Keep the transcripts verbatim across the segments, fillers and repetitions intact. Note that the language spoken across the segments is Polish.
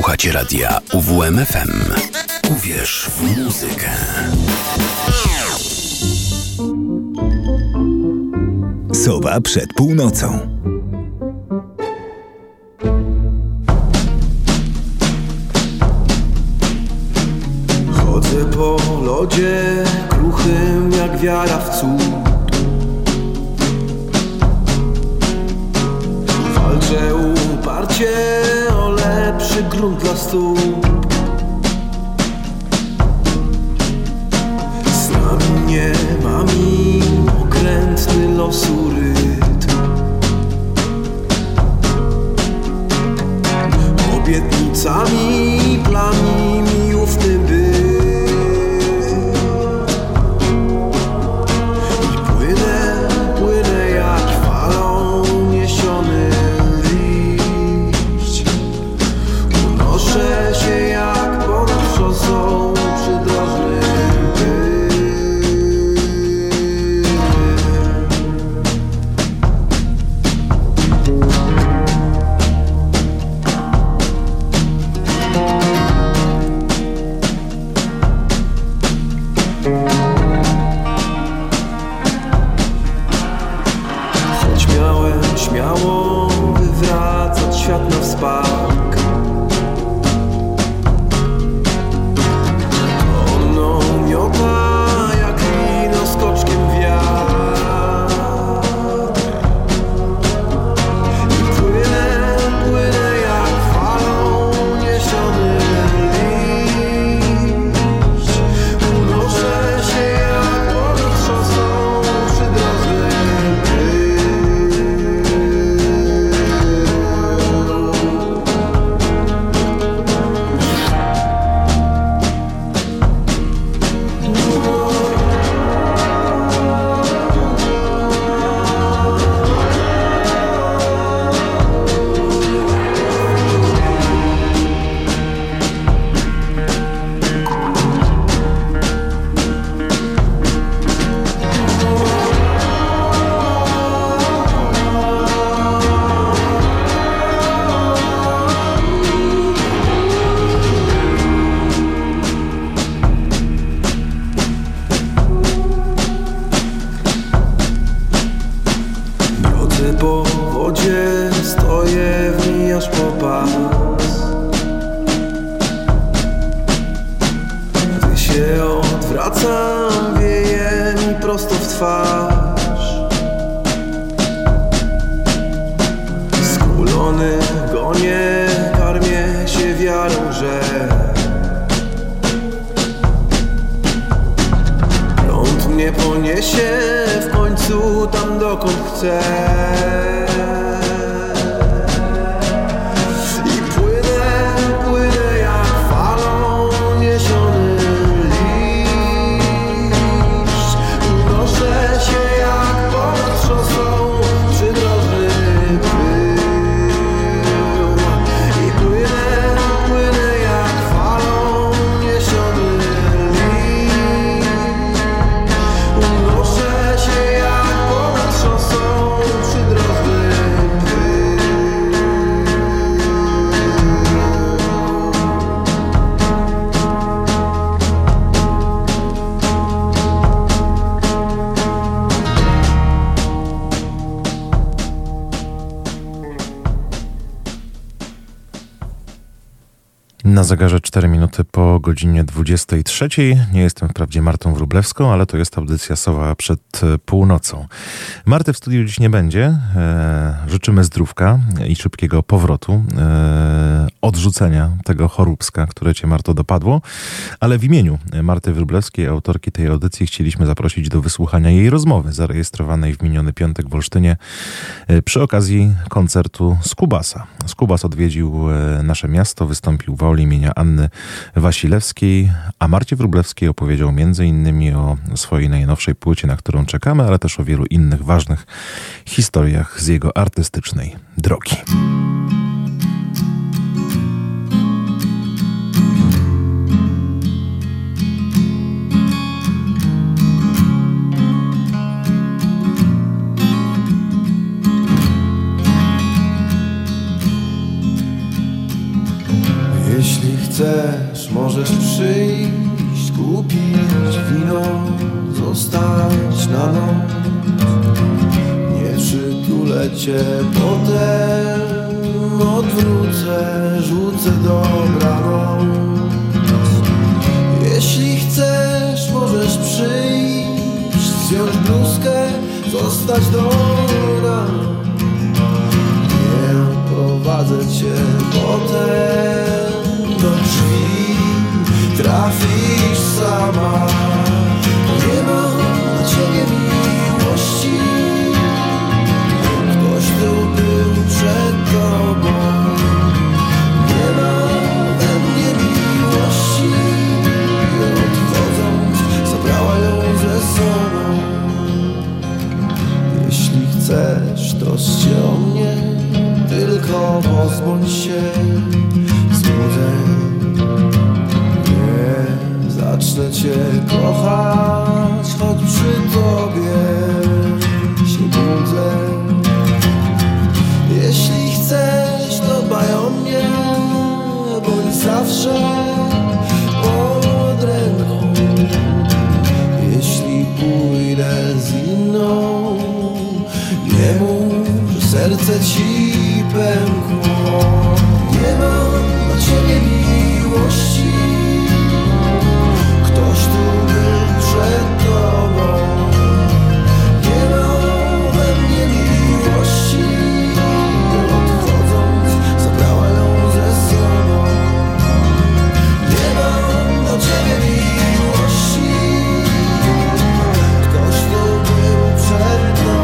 Słuchacie radia U W M F M. Uwierz w muzykę. Sowa przed północą. Chodzę po lodzie kruchym jak wiara w cud. Walczę uparcie o lepszy grunt dla stóp. Z nami nie ma mi okrętny losu rytm. Obietnicami, planami miłówny byt. I płynę, płynę jak falą niesiony liść. Unoszę się jak pod szosą przydrożny Na zegarze cztery minuty po godzinie dwudziestej trzeciej. Nie jestem wprawdzie Martą Wróblewską, ale to jest audycja Sowa przed północą. Marty w studiu dziś nie będzie. Życzymy zdrówka i szybkiego powrotu, odrzucenia tego choróbska, które cię, Marto, dopadło. Ale w imieniu Marty Wróblewskiej, autorki tej audycji, chcieliśmy zaprosić do wysłuchania jej rozmowy zarejestrowanej w miniony piątek w Olsztynie przy okazji koncertu Skubasa. Skubas odwiedził nasze miasto, wystąpił w Auli imienia Anny Wasilewskiej, a Marcie Wróblewskiej opowiedział między innymi o swojej najnowszej płycie, na którą czekamy, ale też o wielu innych ważnych historiach z jego artystycznej drogi. Jeśli chcesz, możesz przyjść, kupić wino, zostać na noc. Nie przytulę cię, potem odwrócę, rzucę dobranoc. Jeśli chcesz, możesz przyjść, zjąć bluzkę, zostać do nas. Prowadzę cię potem do drzwi, trafisz sama. Nie ma dla ciebie miłości, ktoś tu był przed tobą. Nie ma we mnie miłości, odchodząc zabrała ją ze sobą. Jeśli chcesz, to ściągnij mnie, tylko pozbądź się złudzeń. Nie zacznę cię kochać, choć przy tobie się budzę. Jeśli chcesz, to dbaj o mnie, bądź zawsze pod ręką. Jeśli pójdę z inną, nie mów, że serce ci pękło. Nie ma dla ciebie miłości, ktoś tu był przed tobą. Nie ma we mnie miłości, odchodząc zabrała ją ze sobą. Nie ma dla ciebie miłości, ktoś tu był przed tobą.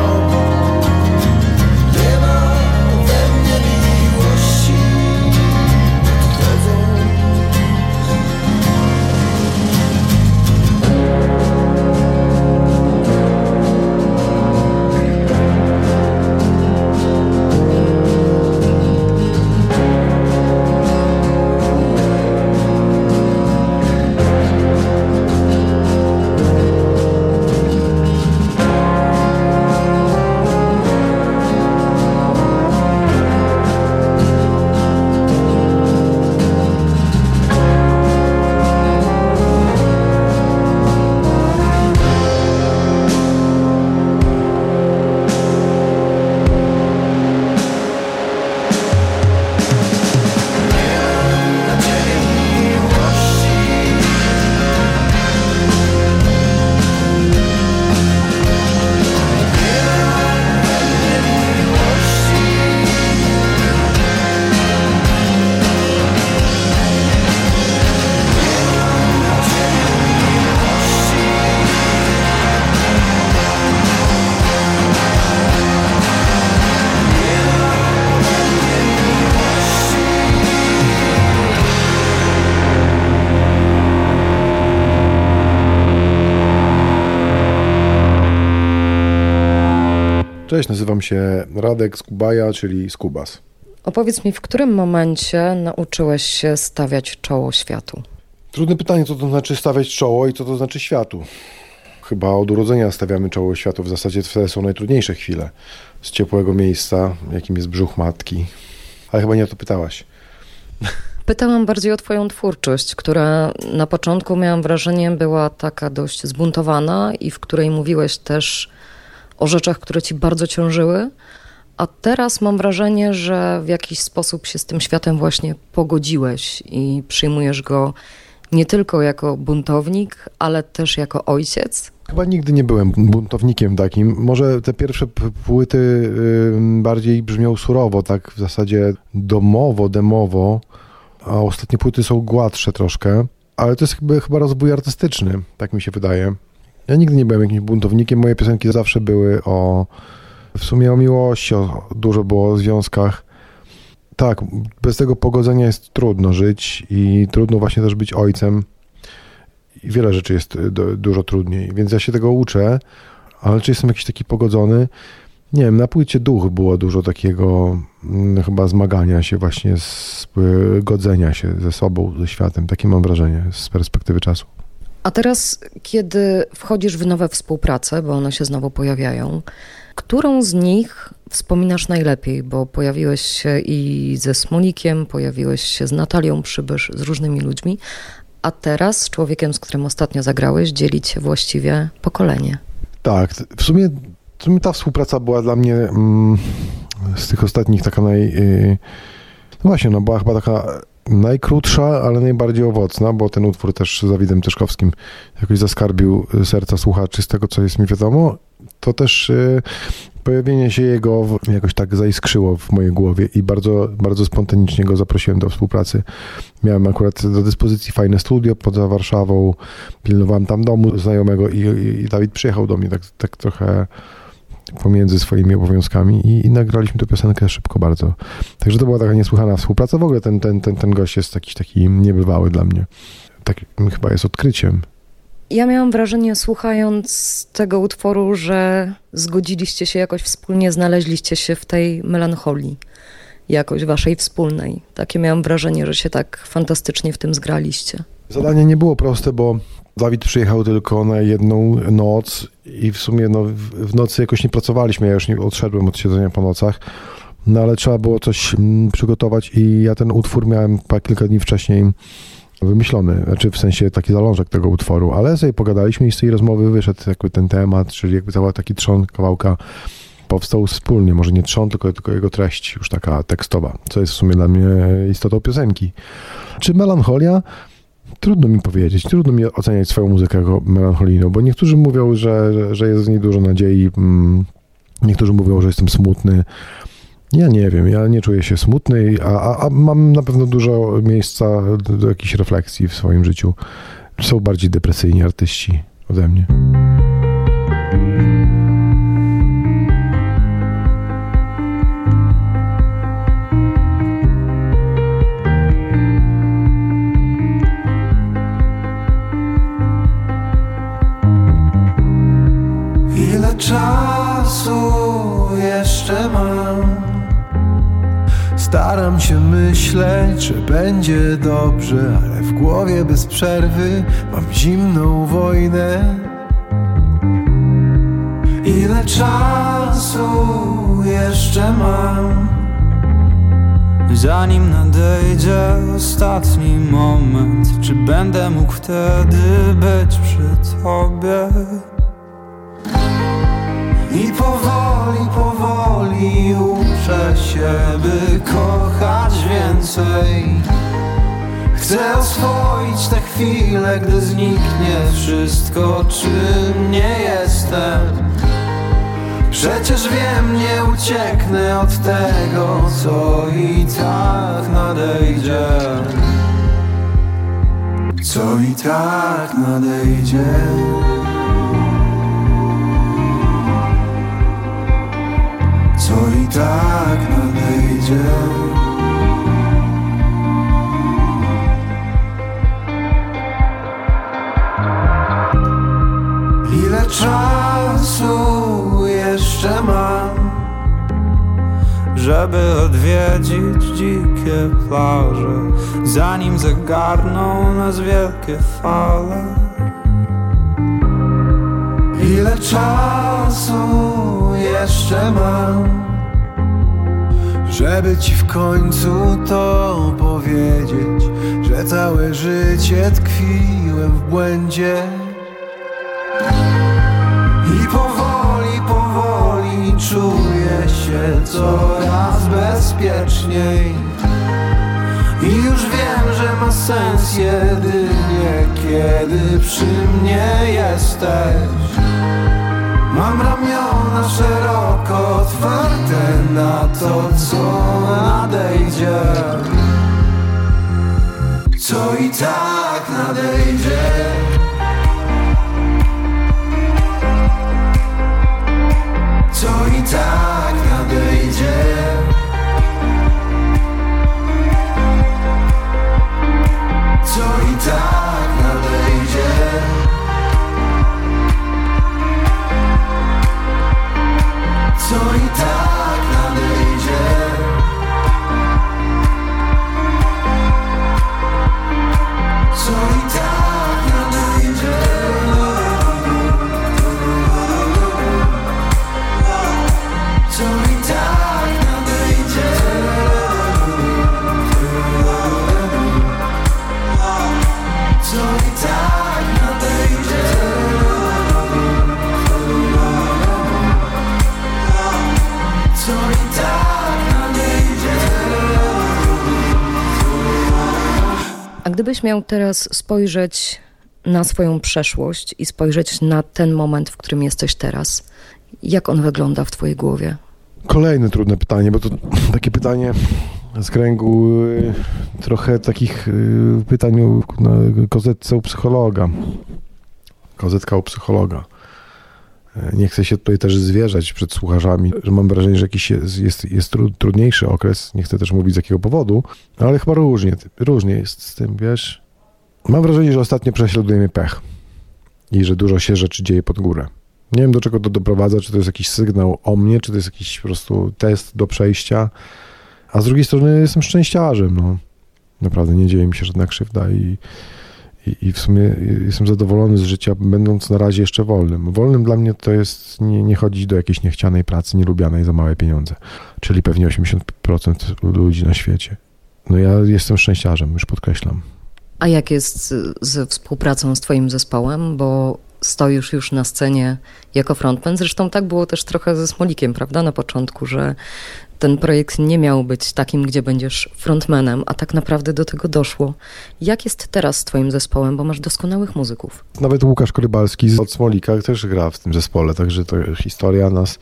Cześć, nazywam się Radek Skubaja, czyli Skubas. Opowiedz mi, w którym momencie nauczyłeś się stawiać czoło światu? Trudne pytanie, co to znaczy stawiać czoło i co to znaczy światu. Chyba od urodzenia stawiamy czoło światu, w zasadzie wtedy są najtrudniejsze chwile. Z ciepłego miejsca, jakim jest brzuch matki. Ale chyba nie o to pytałaś. Pytałam bardziej o twoją twórczość, która na początku, miałam wrażenie, była taka dość zbuntowana i w której mówiłeś też o rzeczach, które ci bardzo ciążyły, a teraz mam wrażenie, że w jakiś sposób się z tym światem właśnie pogodziłeś i przyjmujesz go nie tylko jako buntownik, ale też jako ojciec. Chyba nigdy nie byłem buntownikiem takim. Może te pierwsze płyty bardziej brzmią surowo, tak w zasadzie domowo, demowo, a ostatnie płyty są gładsze troszkę, ale to jest chyba, chyba rozwój artystyczny, tak mi się wydaje. Ja nigdy nie byłem jakimś buntownikiem, moje piosenki zawsze były o, w sumie o miłości, o, dużo było o związkach. Tak, bez tego pogodzenia jest trudno żyć i trudno właśnie też być ojcem. I wiele rzeczy jest do, dużo trudniej, więc ja się tego uczę, ale czy jestem jakiś taki pogodzony? Nie wiem, na płycie Duch było dużo takiego no, chyba zmagania się właśnie, z godzenia się ze sobą, ze światem. Takie mam wrażenie z perspektywy czasu. A teraz, kiedy wchodzisz w nowe współprace, bo one się znowu pojawiają, którą z nich wspominasz najlepiej? Bo pojawiłeś się i ze Smolikiem, pojawiłeś się z Natalią Przybysz, z różnymi ludźmi, a teraz z człowiekiem, z którym ostatnio zagrałeś, dzielić się właściwie pokolenie. Tak, w sumie, w sumie ta współpraca była dla mnie mm, z tych ostatnich taka naj... Yy, no właśnie, no była chyba taka najkrótsza, ale najbardziej owocna, bo ten utwór też z Dawidem Tyszkowskim jakoś zaskarbił serca słuchaczy, z tego co jest mi wiadomo. To też y, pojawienie się jego w, jakoś tak zaiskrzyło w mojej głowie i bardzo, bardzo spontanicznie go zaprosiłem do współpracy. Miałem akurat do dyspozycji fajne studio poza Warszawą, pilnowałem tam domu znajomego i, i, i Dawid przyjechał do mnie tak, tak trochę pomiędzy swoimi obowiązkami i, i nagraliśmy tę piosenkę szybko bardzo. Także to była taka niesłychana współpraca. W ogóle ten, ten, ten, ten gość jest jakiś taki niebywały dla mnie. Tak chyba jest odkryciem. Ja miałam wrażenie, słuchając tego utworu, że zgodziliście się jakoś wspólnie, znaleźliście się w tej melancholii jakoś waszej wspólnej. Takie miałam wrażenie, że się tak fantastycznie w tym zgraliście. Zadanie nie było proste, bo Dawid przyjechał tylko na jedną noc i w sumie no, w nocy jakoś nie pracowaliśmy, ja już nie odszedłem od siedzenia po nocach, no ale trzeba było coś przygotować i ja ten utwór miałem kilka dni wcześniej wymyślony, znaczy w sensie taki zalążek tego utworu, ale sobie pogadaliśmy i z tej rozmowy wyszedł jakby ten temat, czyli jakby cały taki trzon kawałka powstał wspólnie, może nie trzon, tylko, tylko jego treść już taka tekstowa, co jest w sumie dla mnie istotą piosenki. Czy melancholia? Trudno mi powiedzieć, trudno mi oceniać swoją muzykę jako melancholijną, bo niektórzy mówią, że, że jest w niej dużo nadziei, niektórzy mówią, że jestem smutny. Ja nie wiem, ja nie czuję się smutny, a, a, a mam na pewno dużo miejsca do, do jakichś refleksji w swoim życiu. Są bardziej depresyjni artyści ode mnie. Ile czasu jeszcze mam? Staram się myśleć, że będzie dobrze, ale w głowie bez przerwy mam zimną wojnę. Ile czasu jeszcze mam? Zanim nadejdzie ostatni moment, czy będę mógł wtedy być przy tobie? I powoli, powoli uczę się, by kochać więcej. Chcę oswoić tę chwilę, gdy zniknie wszystko, czym nie jestem. Przecież wiem, nie ucieknę od tego, co i tak nadejdzie. Co i tak nadejdzie. Co i tak nadejdzie. Ile czasu jeszcze mam, żeby odwiedzić dzikie plaże, zanim zagarną nas wielkie fale? Ile czasu jeszcze mam, żeby ci w końcu to powiedzieć, że całe życie tkwiłem w błędzie. I powoli, powoli czuję się coraz bezpieczniej. I już wiem, że ma sens jedynie, kiedy przy mnie jesteś. Mam ramiona szeroko otwarte na to, co nadejdzie. Co i tak nadejdzie. Co i tak nadejdzie. Co i tak nadejdzie. Co i tak nadejdzie. Co i tak nadejdzie. Gdybyś miał teraz spojrzeć na swoją przeszłość i spojrzeć na ten moment, w którym jesteś teraz, jak on wygląda w twojej głowie? Kolejne trudne pytanie, bo to takie pytanie z kręgu trochę takich pytań u kozetce u psychologa. Kozetka u psychologa. Nie chcę się tutaj też zwierzać przed słuchaczami, że mam wrażenie, że jakiś jest, jest, jest trudniejszy okres. Nie chcę też mówić z jakiego powodu, ale chyba różnie, różnie jest z tym, wiesz. Mam wrażenie, że ostatnio prześladuje mnie pech i że dużo się rzeczy dzieje pod górę. Nie wiem, do czego to doprowadza, czy to jest jakiś sygnał o mnie, czy to jest jakiś po prostu test do przejścia, a z drugiej strony jestem szczęściarzem, no. Naprawdę nie dzieje mi się żadna krzywda i, i, i w sumie jestem zadowolony z życia, będąc na razie jeszcze wolnym. Wolnym dla mnie to jest nie, nie chodzić do jakiejś niechcianej pracy, nielubianej za małe pieniądze, czyli pewnie osiemdziesiąt procent ludzi na świecie. No ja jestem szczęściarzem, już podkreślam. A jak jest ze współpracą z twoim zespołem, bo stoisz już na scenie jako frontman. Zresztą tak było też trochę ze Smolikiem, prawda, na początku, że ten projekt nie miał być takim, gdzie będziesz frontmanem, a tak naprawdę do tego doszło. Jak jest teraz z twoim zespołem, bo masz doskonałych muzyków? Nawet Łukasz Korybalski od Smolika też gra w tym zespole, także to historia nas,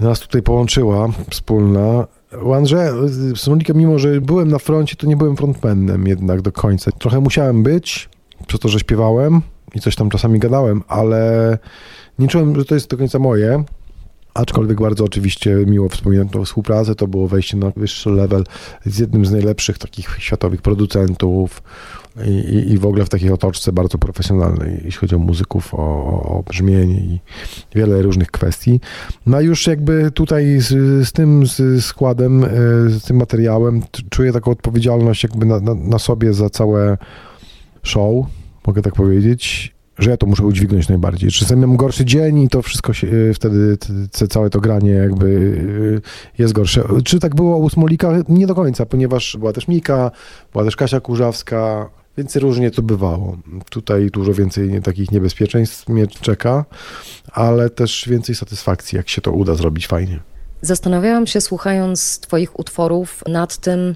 nas tutaj połączyła, wspólna. U Andrzeja, z Smolikiem, mimo że byłem na froncie, to nie byłem frontmanem jednak do końca. Trochę musiałem być, przez to, że śpiewałem i coś tam czasami gadałem, ale nie czułem, że to jest do końca moje. Aczkolwiek bardzo oczywiście miło wspominam tą współpracę, to było wejście na wyższy level z jednym z najlepszych takich światowych producentów i, i, i w ogóle w takiej otoczce bardzo profesjonalnej, jeśli chodzi o muzyków, o, o brzmienie i wiele różnych kwestii. No już jakby tutaj z, z tym z składem, z tym materiałem czuję taką odpowiedzialność jakby na, na, na sobie za całe show, mogę tak powiedzieć, że ja to muszę udźwignąć najbardziej. Czasem mam gorszy dzień i to wszystko się, wtedy te, całe to granie jakby jest gorsze. Czy tak było u Smolika? Nie do końca, ponieważ była też Mika, była też Kasia Kurzawska, więc różnie to bywało. Tutaj dużo więcej takich niebezpieczeństw mnie czeka, ale też więcej satysfakcji, jak się to uda zrobić fajnie. Zastanawiałam się, słuchając twoich utworów, nad tym,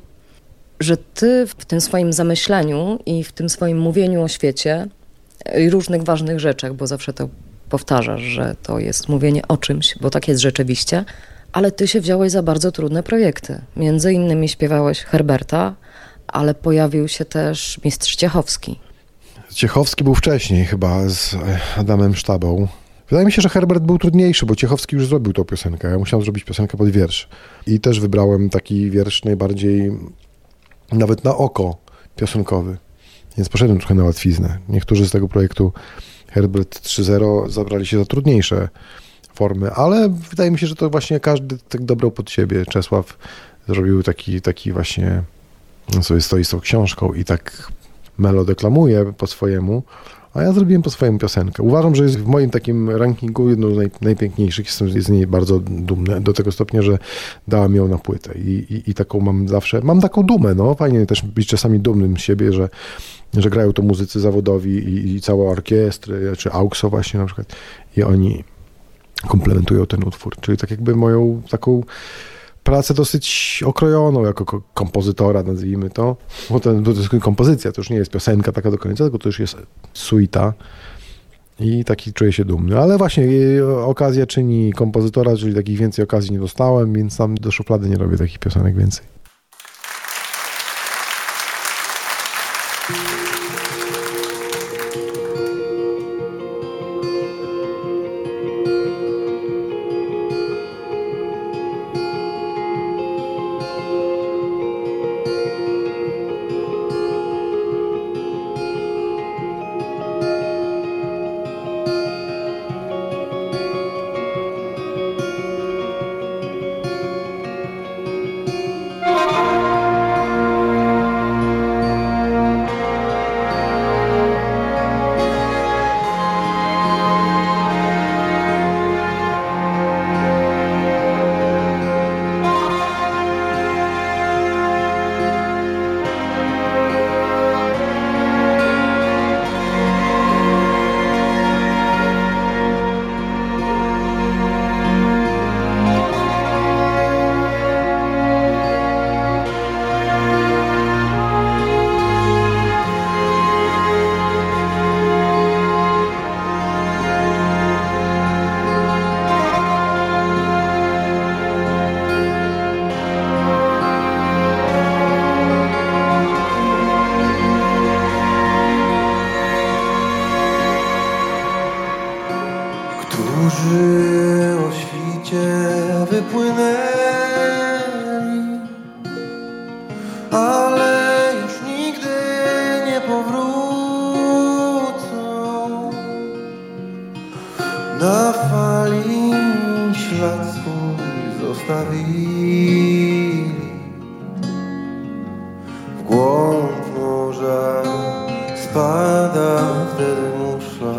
że ty w tym swoim zamyśleniu i w tym swoim mówieniu o świecie i różnych ważnych rzeczach, bo zawsze to powtarzasz, że to jest mówienie o czymś, bo tak jest rzeczywiście, ale ty się wziąłeś za bardzo trudne projekty. Między innymi śpiewałeś Herberta, ale pojawił się też mistrz Ciechowski. Ciechowski był wcześniej chyba z Adamem Sztabą. Wydaje mi się, że Herbert był trudniejszy, bo Ciechowski już zrobił tą piosenkę. Ja musiałem zrobić piosenkę pod wiersz. I też wybrałem taki wiersz najbardziej nawet na oko piosenkowy. Więc poszedłem trochę na łatwiznę. Niektórzy z tego projektu Herbert trzy zero zabrali się za trudniejsze formy, ale wydaje mi się, że to właśnie każdy tak dobrał pod siebie. Czesław zrobił taki, taki właśnie, on sobie stoi z tą książką i tak melodeklamuje po swojemu, a ja zrobiłem po swojemu piosenkę. Uważam, że jest w moim takim rankingu jedną z naj, najpiękniejszych. Jestem z niej bardzo dumny, do tego stopnia, że dałam ją na płytę i, i, i taką mam zawsze, mam taką dumę, no fajnie też być czasami dumnym z siebie, że że grają to muzycy zawodowi i, i całe orkiestry, czy AUXO właśnie na przykład, i oni komplementują ten utwór, czyli tak jakby moją taką pracę dosyć okrojoną jako kompozytora, nazwijmy to, bo to, to jest kompozycja, to już nie jest piosenka taka do końca, tylko to już jest suita i taki czuję się dumny, ale właśnie okazja czyni kompozytora, czyli takich więcej okazji nie dostałem, więc sam do szuflady nie robię takich piosenek więcej. postawili w głąb morza, spada wtedy musza,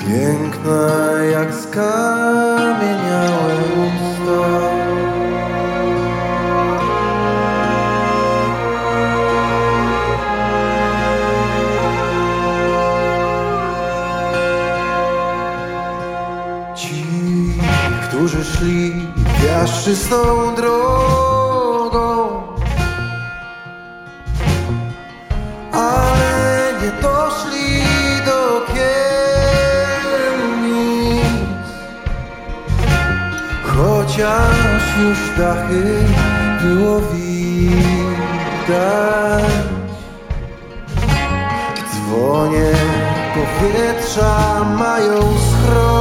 piękna jak skamieniałe usta. Którzy szli piaszczystą drogą, ale nie doszli do Kielnic, chociaż już dachy było widać. Dzwonie powietrza mają schron.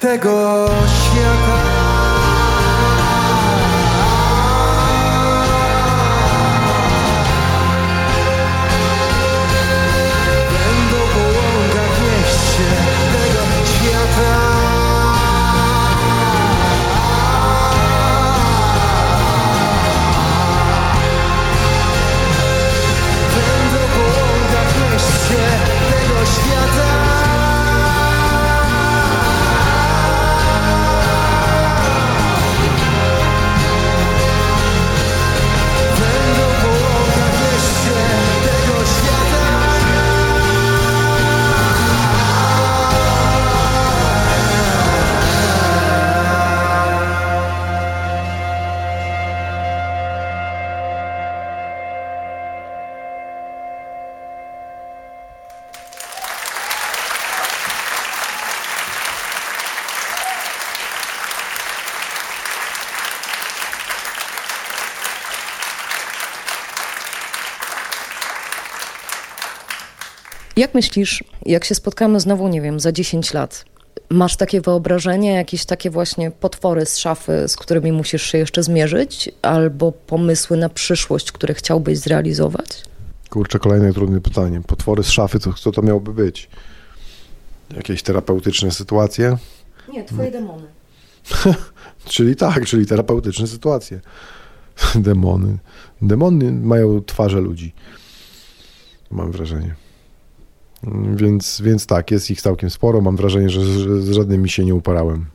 Tego świata. Jak myślisz, jak się spotkamy znowu, nie wiem, za dziesięć lat, masz takie wyobrażenie, jakieś takie właśnie potwory z szafy, z którymi musisz się jeszcze zmierzyć, albo pomysły na przyszłość, które chciałbyś zrealizować? Kurczę, kolejne trudne pytanie. Potwory z szafy, to, co to miałoby być? Jakieś terapeutyczne sytuacje? Nie, twoje demony. Czyli tak, czyli terapeutyczne sytuacje. Demony. Demony mają twarze ludzi. Mam wrażenie. Więc, więc tak, jest ich całkiem sporo. Mam wrażenie, że z, z żadnymi się nie uparałem.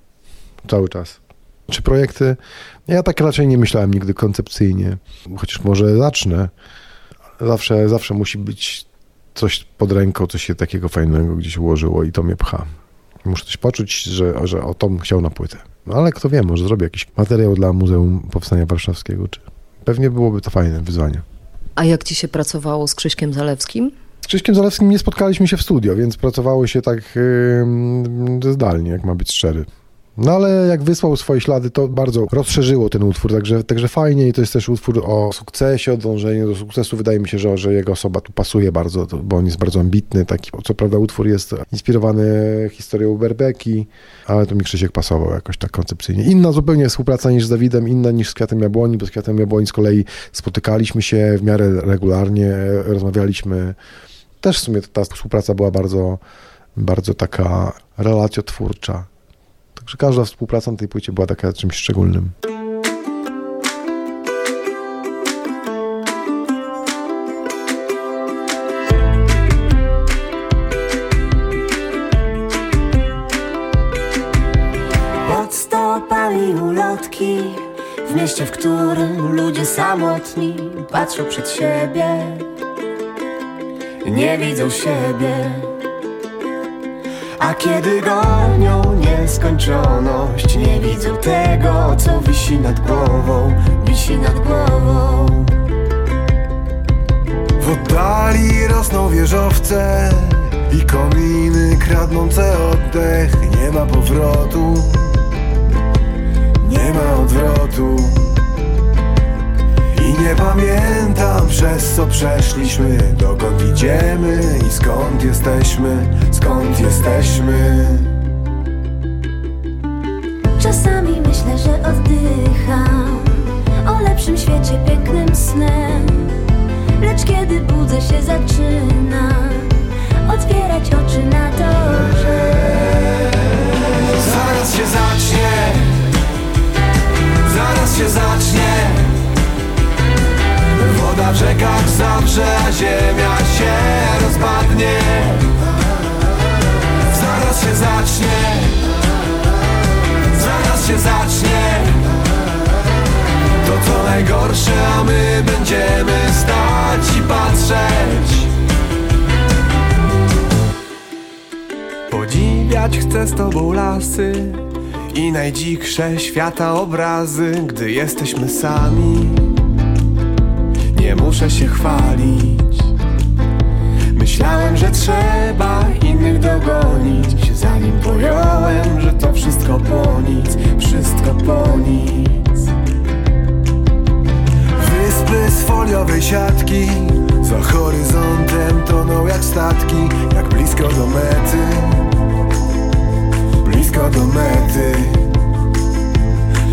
Cały czas. Czy projekty? Ja tak raczej nie myślałem nigdy koncepcyjnie. Chociaż może zacznę. Zawsze, zawsze musi być coś pod ręką, coś się takiego fajnego gdzieś ułożyło i to mnie pcha. Muszę coś poczuć, że, że o Tom chciał na płytę. No ale kto wie, może zrobię jakiś materiał dla Muzeum Powstania Warszawskiego. Czy... Pewnie byłoby to fajne wyzwanie. A jak ci się pracowało z Krzyśkiem Zalewskim? Z Krzyśkiem Zalewskim nie spotkaliśmy się w studio, więc pracowało się tak yy, zdalnie, jak ma być szczery. No ale jak wysłał swoje ślady, to bardzo rozszerzyło ten utwór, także, także fajnie i to jest też utwór o sukcesie, o dążeniu do sukcesu. Wydaje mi się, że, że jego osoba tu pasuje bardzo, to, bo on jest bardzo ambitny. Taki, co prawda utwór jest inspirowany historią Berbeki, ale to mi Krzysiek pasował jakoś tak koncepcyjnie. Inna zupełnie współpraca niż z Dawidem, inna niż z Kwiatem Jabłoni, bo z Kwiatem Jabłoni z kolei spotykaliśmy się w miarę regularnie, rozmawialiśmy. Też w sumie ta współpraca była bardzo, bardzo taka relacjotwórcza. Także każda współpraca na tej płycie była taka czymś szczególnym. Pod stopami ulotki, w mieście, w którym ludzie samotni patrzą przed siebie, nie widzą siebie. A kiedy gonią nieskończoność, nie widzą tego, co wisi nad głową, wisi nad głową. W oddali rosną wieżowce i kominy kradnące oddech. Nie ma powrotu, nie ma odwrotu. I nie pamiętam, przez co przeszliśmy, dokąd idziemy i skąd jesteśmy, skąd jesteśmy. Czasami myślę, że oddycham o lepszym świecie, pięknym snem. Lecz kiedy budzę się, zaczyna otwierać oczy na to, że zaraz się zacznie, zaraz się zacznie. Woda w rzekach zawrze, a ziemia się rozpadnie. Zaraz się zacznie, zaraz się zacznie. To co najgorsze, a my będziemy stać i patrzeć. Podziwiać chcę z tobą lasy i najdziksze świata obrazy, gdy jesteśmy sami. Nie muszę się chwalić. Myślałem, że trzeba innych dogonić, zanim pojąłem, że to wszystko po nic, wszystko po nic. Wyspy z foliowej siatki za horyzontem toną jak statki, jak blisko do mety, blisko do mety.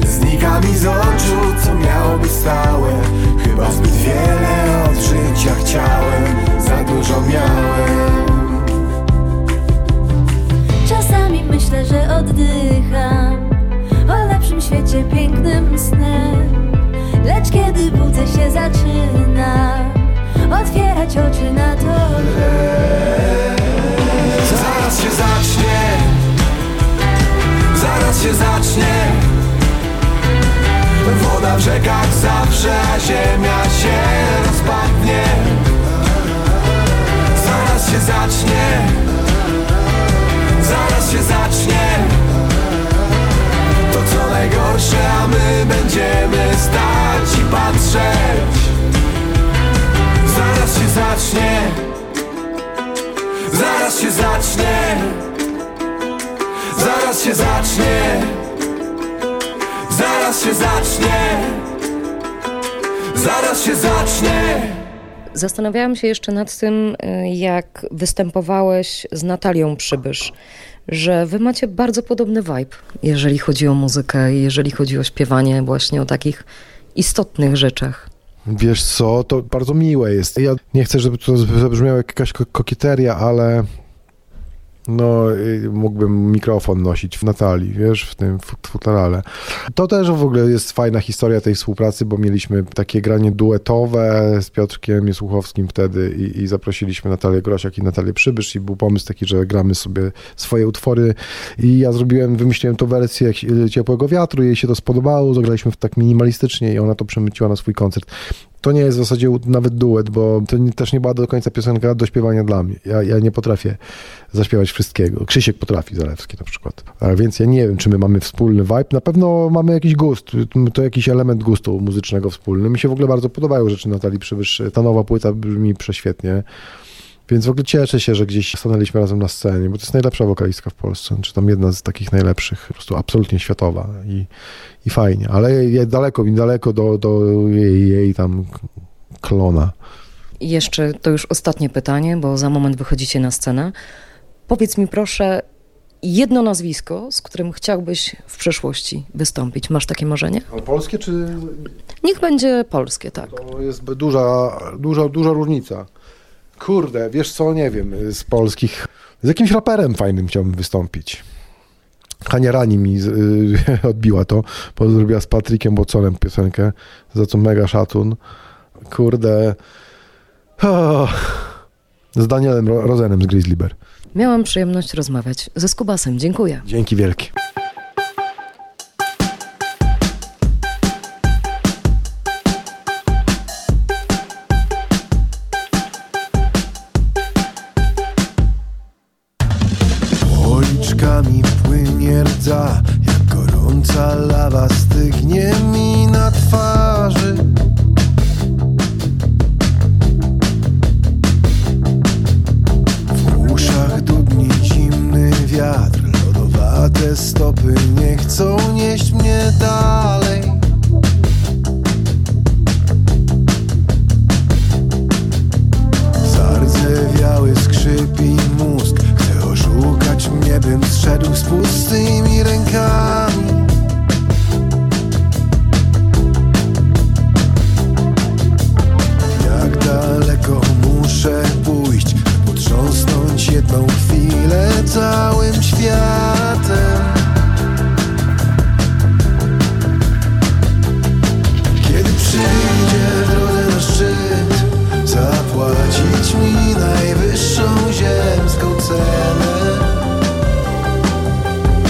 Znika mi z oczu, co miało być stałe. Chyba zbyt wiele od życia chciałem, za dużo miałem. Czasami myślę, że oddycham o lepszym świecie, pięknym snem. Lecz kiedy budzę się, zaczyna otwierać oczy na to, że zaraz się zacznie, zaraz się zacznie. Woda w rzekach zawrze, a ziemia się rozpadnie. Zaraz się zacznie, zaraz się zacznie. To co najgorsze, a my będziemy stać i patrzeć. Zaraz się zacznie, zaraz się zacznie, zaraz się zacznie. Zaraz się zacznie, zaraz się zacznie. Zastanawiałam się jeszcze nad tym, jak występowałeś z Natalią Przybysz, że wy macie bardzo podobny vibe, jeżeli chodzi o muzykę, jeżeli chodzi o śpiewanie, właśnie o takich istotnych rzeczach. Wiesz co, to bardzo miłe jest. Ja nie chcę, żeby to zabrzmiało jak jakaś kokieteria, ale no mógłbym mikrofon nosić w Natalii, wiesz, w tym futerale. To też w ogóle jest fajna historia tej współpracy, bo mieliśmy takie granie duetowe z Piotrkiem Słuchowskim wtedy i, i zaprosiliśmy Natalię Grosiak i Natalię Przybysz i był pomysł taki, że gramy sobie swoje utwory i ja zrobiłem, wymyśliłem tą wersję Ciepłego Wiatru, jej się to spodobało, zagraliśmy tak minimalistycznie i ona to przemyciła na swój koncert. To nie jest w zasadzie nawet duet, bo to nie, też nie była do końca piosenka do śpiewania dla mnie. Ja, ja nie potrafię zaśpiewać wszystkiego. Krzysiek potrafi, Zalewski na przykład. A więc ja nie wiem, czy my mamy wspólny vibe. Na pewno mamy jakiś gust, to jakiś element gustu muzycznego wspólny. Mi się w ogóle bardzo podobają rzeczy Natalii Przybysz. Ta nowa płyta brzmi prześwietnie. Więc w ogóle cieszę się, że gdzieś stanęliśmy razem na scenie, bo to jest najlepsza wokalistka w Polsce, czy tam jedna z takich najlepszych, po prostu absolutnie światowa i, i fajnie, ale daleko, daleko do, do jej, jej tam klona. Jeszcze to już ostatnie pytanie, bo za moment wychodzicie na scenę. Powiedz mi proszę jedno nazwisko, z którym chciałbyś w przyszłości wystąpić. Masz takie marzenie? Ale polskie czy... Niech będzie polskie, tak. To jest duża, duża, duża różnica. Kurde, wiesz co, nie wiem, z polskich... Z jakimś raperem fajnym chciałbym wystąpić. Hania Rani mi z, y, odbiła to, bo zrobiła z Patrykiem Watsonem piosenkę, za co mega szacun. Kurde... Oh. Z Danielem Rosenem z Grisliber. Miałam przyjemność rozmawiać ze Skubasem, dziękuję. Dzięki wielkie. Jak gorąca lawa stygnie mi na twarzy. W uszach dudni zimny wiatr, lodowate stopy nie chcą nieść mnie dalej. Zardzewiały skrzypi mózg, chcę oszukać mnie, bym zszedł z pustymi rękami. Jak daleko muszę pójść, by potrząsnąć jedną chwilę całym światem. Kiedy przyjdzie w drodze na szczyt, zapłacić mi najwyższą ziemską cenę.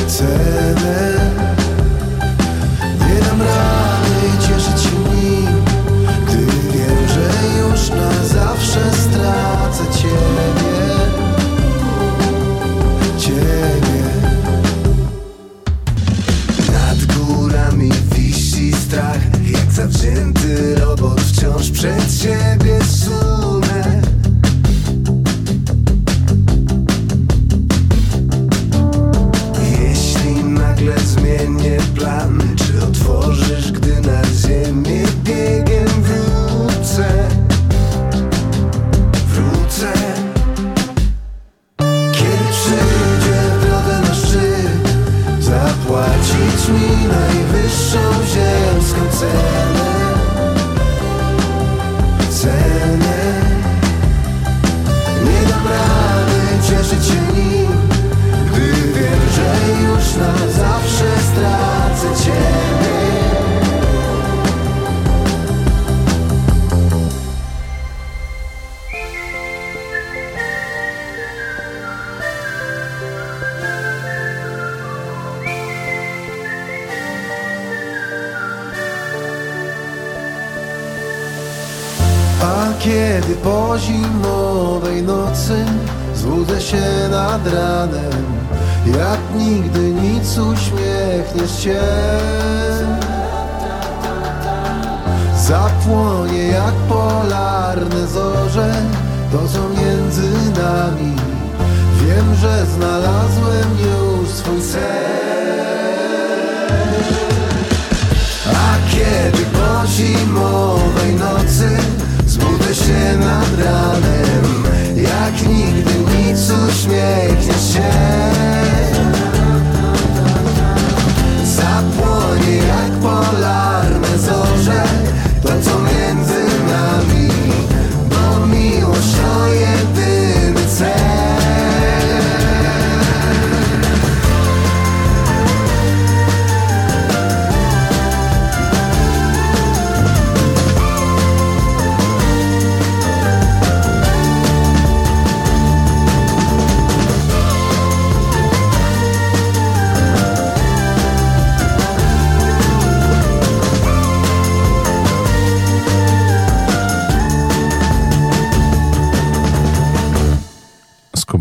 Cenę. Nie dam rady cieszyć się nim, gdy wiem, że już na zawsze stracę Ciebie. Ciebie. Nad górami wisi strach, jak zawzięty robot wciąż przed siebie sunę. Zmienię plan, czy otworzysz, gdy na ziemię biegiem wrócę, wrócę. Kiedy przyjdzie drogę na szczyt, zapłacić mi najwyższą ziemską cenę, cenę. Nie dam rady cieszyć się nim, gdy wiem, że już na zawsze stracę Ciebie. A kiedy po zimowej nocy zbudzę się nad ranem, jak nigdy nic uśmiechniesz się, zapłonie jak polarne zorze to, co między nami. Wiem, że znalazłem już swój sen. A kiedy po zimowej nocy zbudzę się na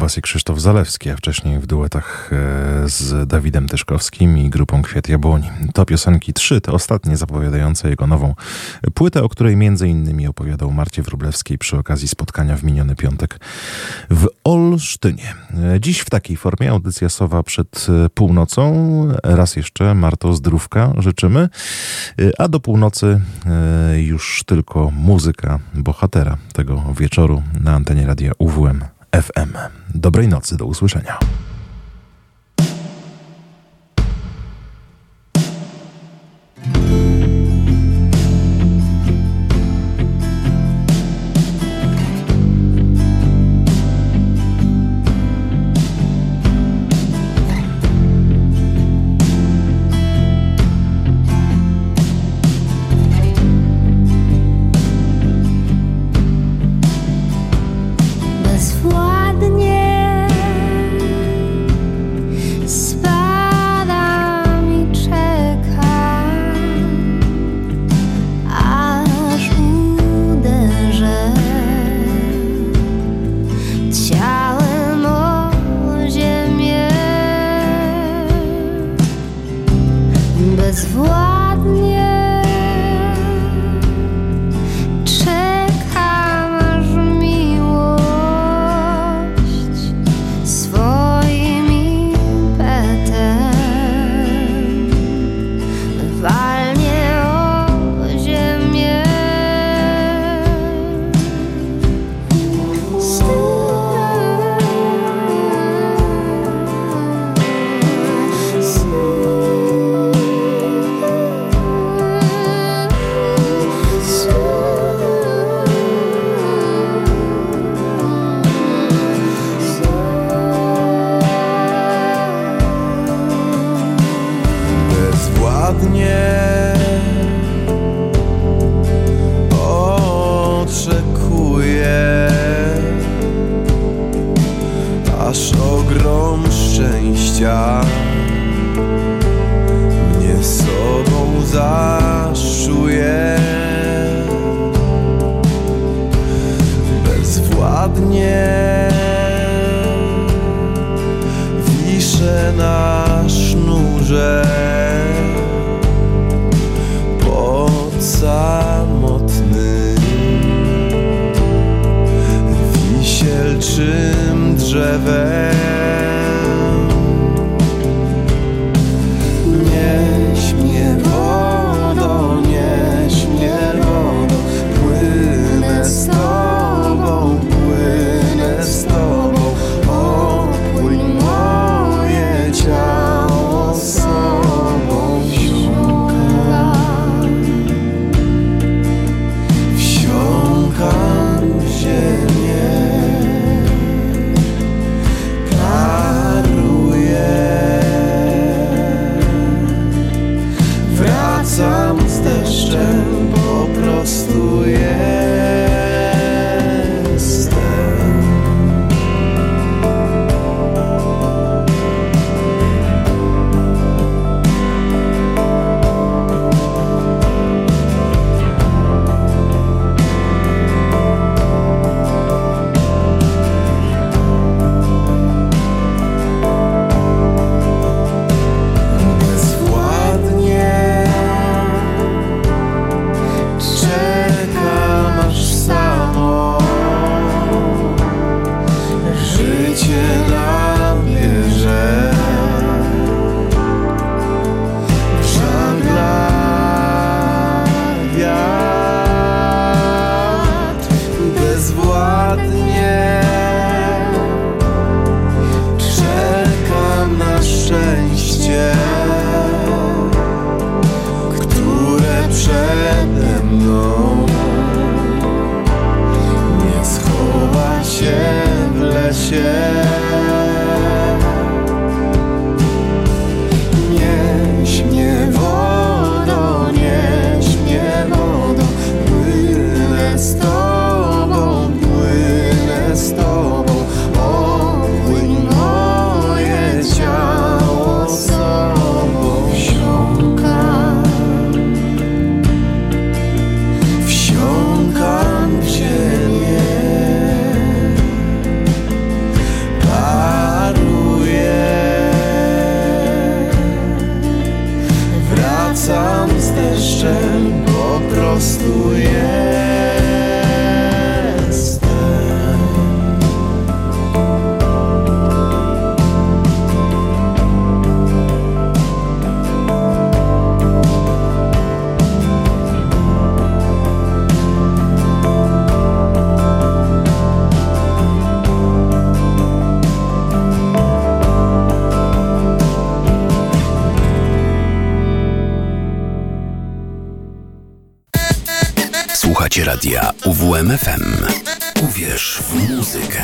kontrabasie Krzysztof Zalewski, a wcześniej w duetach z Dawidem Tyszkowskim i grupą Kwiat Jabłoni. To piosenki trzy, te ostatnie zapowiadające jego nową płytę, o której między innymi opowiadał Marcie Wróblewskiej przy okazji spotkania w miniony piątek w Olsztynie. Dziś w takiej formie audycja Sowa przed północą. Raz jeszcze, Marto, zdrówka życzymy, a do północy już tylko muzyka bohatera tego wieczoru na antenie radia U W M F M. Dobrej nocy, do usłyszenia. Czeka Słuchacie radia U W M F M. Uwierz w muzykę.